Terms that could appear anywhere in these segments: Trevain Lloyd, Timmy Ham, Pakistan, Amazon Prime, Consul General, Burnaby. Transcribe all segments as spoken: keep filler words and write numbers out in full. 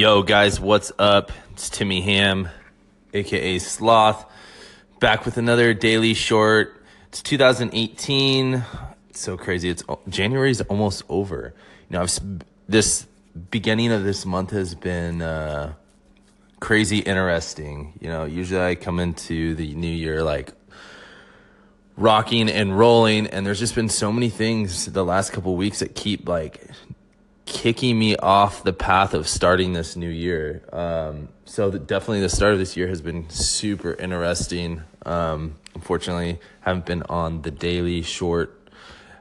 Yo guys, what's up? It's Timmy Ham, aka Sloth, back with another daily short. It's two thousand eighteen. It's so crazy. It's January's almost over. You know, I've, this beginning of this month has been uh, crazy interesting. You know, usually I come into the new year like rocking and rolling, and there's just been so many things the last couple weeks that keep like kicking me off the path of starting this new year. Um, so the, definitely the start of this year has been super interesting. Um, unfortunately, haven't been on the daily short,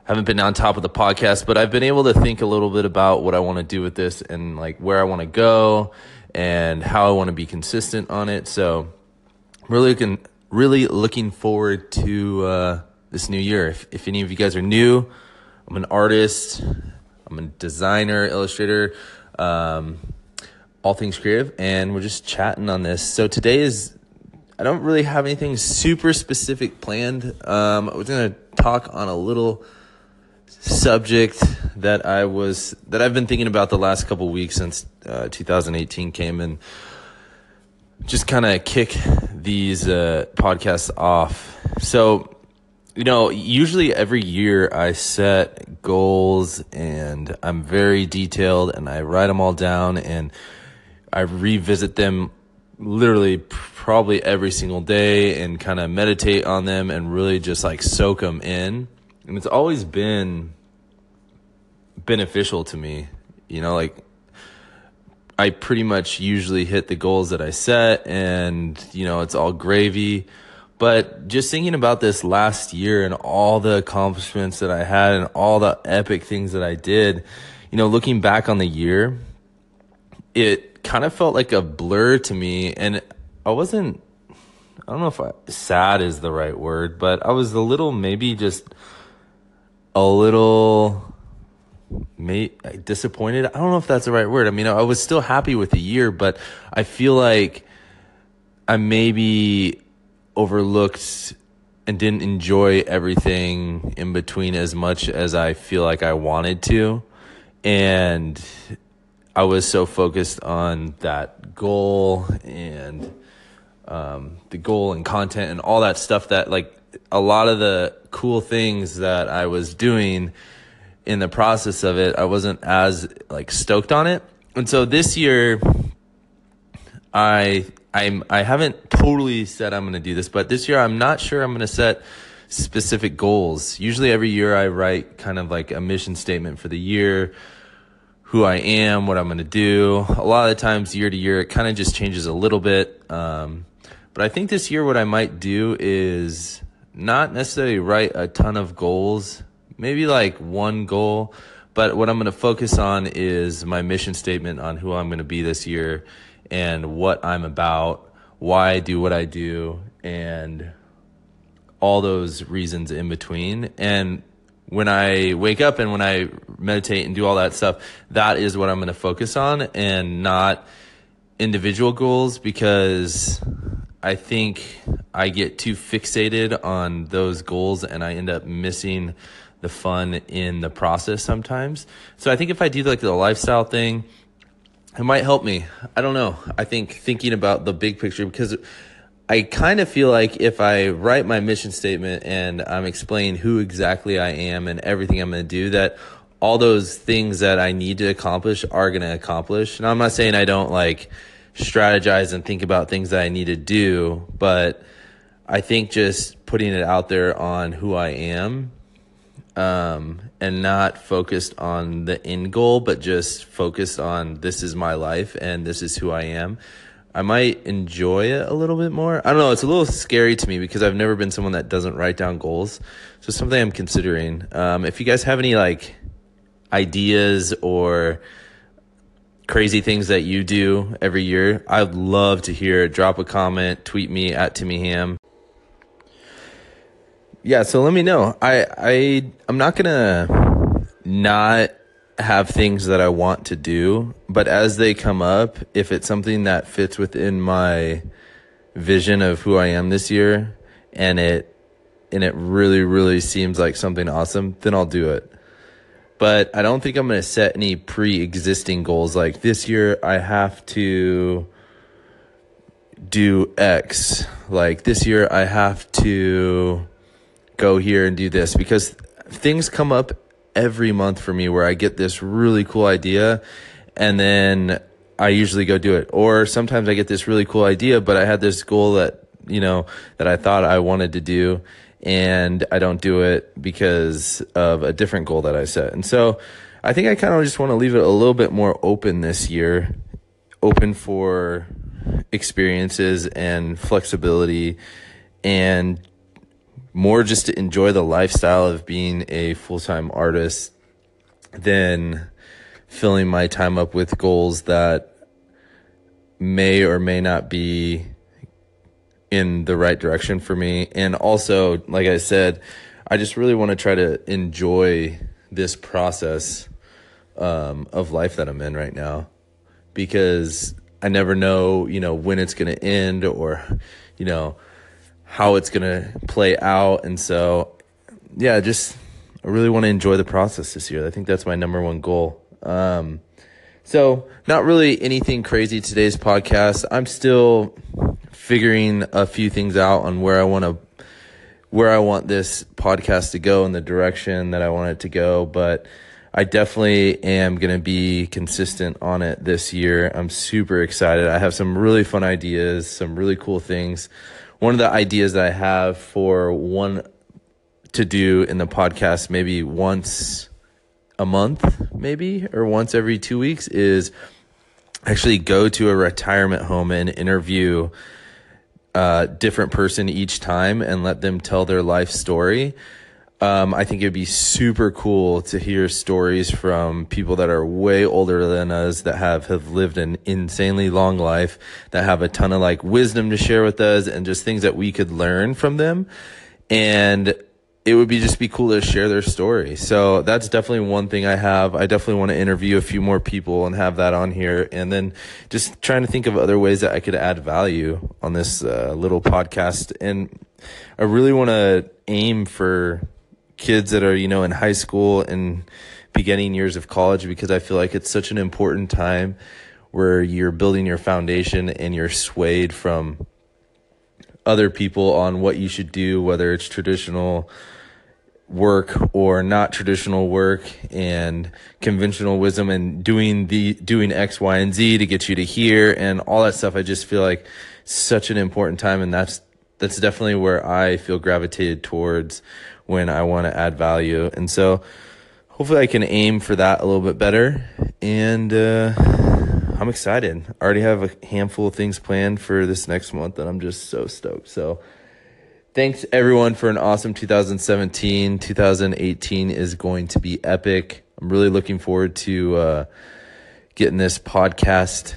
haven't been on top of the podcast, but I've been able to think a little bit about what I want to do with this and like where I want to go and how I want to be consistent on it. So I'm really looking, really looking forward to uh, this new year. If, if any of you guys are new, I'm an artist, I'm a designer, illustrator, um, all things creative, and we're just chatting on this. So today is, I don't really have anything super specific planned. Um, I was going to talk on a little subject that I was, that I've been thinking about the last couple weeks since uh, two thousand eighteen came, and just kind of kick these uh, podcasts off. So, you know, usually every year I set goals and I'm very detailed and I write them all down and I revisit them literally probably every single day and kind of meditate on them and really just like soak them in. And it's always been beneficial to me, you know, like I pretty much usually hit the goals that I set and, you know, it's all gravy. But just thinking about this last year and all the accomplishments that I had and all the epic things that I did, you know, looking back on the year, it kind of felt like a blur to me. And I wasn't, I don't know if I, sad is the right word, but I was a little, maybe just a little may, disappointed. I don't know if that's the right word. I mean, I was still happy with the year, but I feel like I maybe overlooked and didn't enjoy everything in between as much as I feel like I wanted to. And I was so focused on that goal and um, the goal and content and all that stuff that like a lot of the cool things that I was doing in the process of it, I wasn't as like stoked on it. And so this year I I'm, I haven't totally said I'm going to do this, but this year I'm not sure I'm going to set specific goals. Usually every year I write kind of like a mission statement for the year, who I am, what I'm going to do. A lot of the times year to year, it kind of just changes a little bit. Um, but I think this year what I might do is not necessarily write a ton of goals, maybe like one goal. But what I'm going to focus on is my mission statement on who I'm going to be this year and what I'm about, why I do what I do, and all those reasons in between. And when I wake up and when I meditate and do all that stuff, that is what I'm going to focus on and not individual goals, because I think I get too fixated on those goals and I end up missing the fun in the process sometimes. So I think if I do like the lifestyle thing, it might help me. I don't know. I think thinking about the big picture, because I kind of feel like if I write my mission statement and I'm explaining who exactly I am and everything I'm going to do, that all those things that I need to accomplish are going to accomplish. Now, I'm not saying I don't like strategize and think about things that I need to do, but I think just putting it out there on who I am, Um, and not focused on the end goal, but just focused on this is my life and this is who I am, I might enjoy it a little bit more. I don't know. It's a little scary to me because I've never been someone that doesn't write down goals. So something I'm considering. Um, if you guys have any like ideas or crazy things that you do every year, I'd love to hear it. Drop a comment, tweet me at Timmy Ham. Yeah, so let me know. I, I, I'm not going to not have things that I want to do, but as they come up, if it's something that fits within my vision of who I am this year and it and it really, really seems like something awesome, then I'll do it. but I don't think I'm going to set any pre-existing goals. Like this year I have to do X. Like this year I have to go here and do this, because things come up every month for me where I get this really cool idea and then I usually go do it. Or sometimes I get this really cool idea, but I had this goal that, you know, that I thought I wanted to do, and I don't do it because of a different goal that I set. And so I think I kind of just want to leave it a little bit more open this year, open for experiences and flexibility, and more just to enjoy the lifestyle of being a full-time artist than filling my time up with goals that may or may not be in the right direction for me. And also, like I said, I just really want to try to enjoy this process um, of life that I'm in right now, because I never know, you know, when it's going to end or, you know, how it's going to play out. And so, yeah, just I really want to enjoy the process this year. I think that's my number one goal. Um, so not really anything crazy today's podcast. I'm still figuring a few things out on where I want to, where I want this podcast to go and the direction that I want it to go. But I definitely am going to be consistent on it this year. I'm super excited. I have some really fun ideas, some really cool things. One of the ideas that I have for one to do in the podcast, maybe once a month, maybe, or once every two weeks, is actually go to a retirement home and interview a different person each time and let them tell their life story. Um, I think it'd be super cool to hear stories from people that are way older than us, that have, have lived an insanely long life, that have a ton of like wisdom to share with us and just things that we could learn from them. And it would be just be cool to share their story. So that's definitely one thing I have. I definitely want to interview a few more people and have that on here. And then just trying to think of other ways that I could add value on this uh, little podcast. And I really want to aim for kids that are, you know, in high school and beginning years of college, because I feel like it's such an important time where you're building your foundation and you're swayed from other people on what you should do, whether it's traditional work or not traditional work and conventional wisdom and doing the doing X, Y, and Z to get you to here and all that stuff. I just feel like such an important time, and that's that's definitely where I feel gravitated towards when I want to add value. And so hopefully I can aim for that a little bit better. And uh, I'm excited. I already have a handful of things planned for this next month and I'm just so stoked. So thanks everyone for an awesome two thousand seventeen. two thousand eighteen is going to be epic. I'm really looking forward to uh, getting this podcast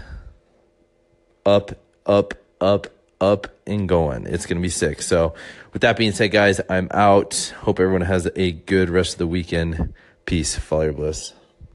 up, up, up, up and going. It's going to be sick. So with that being said, guys, I'm out. Hope everyone has a good rest of the weekend. Peace. Follow your bliss.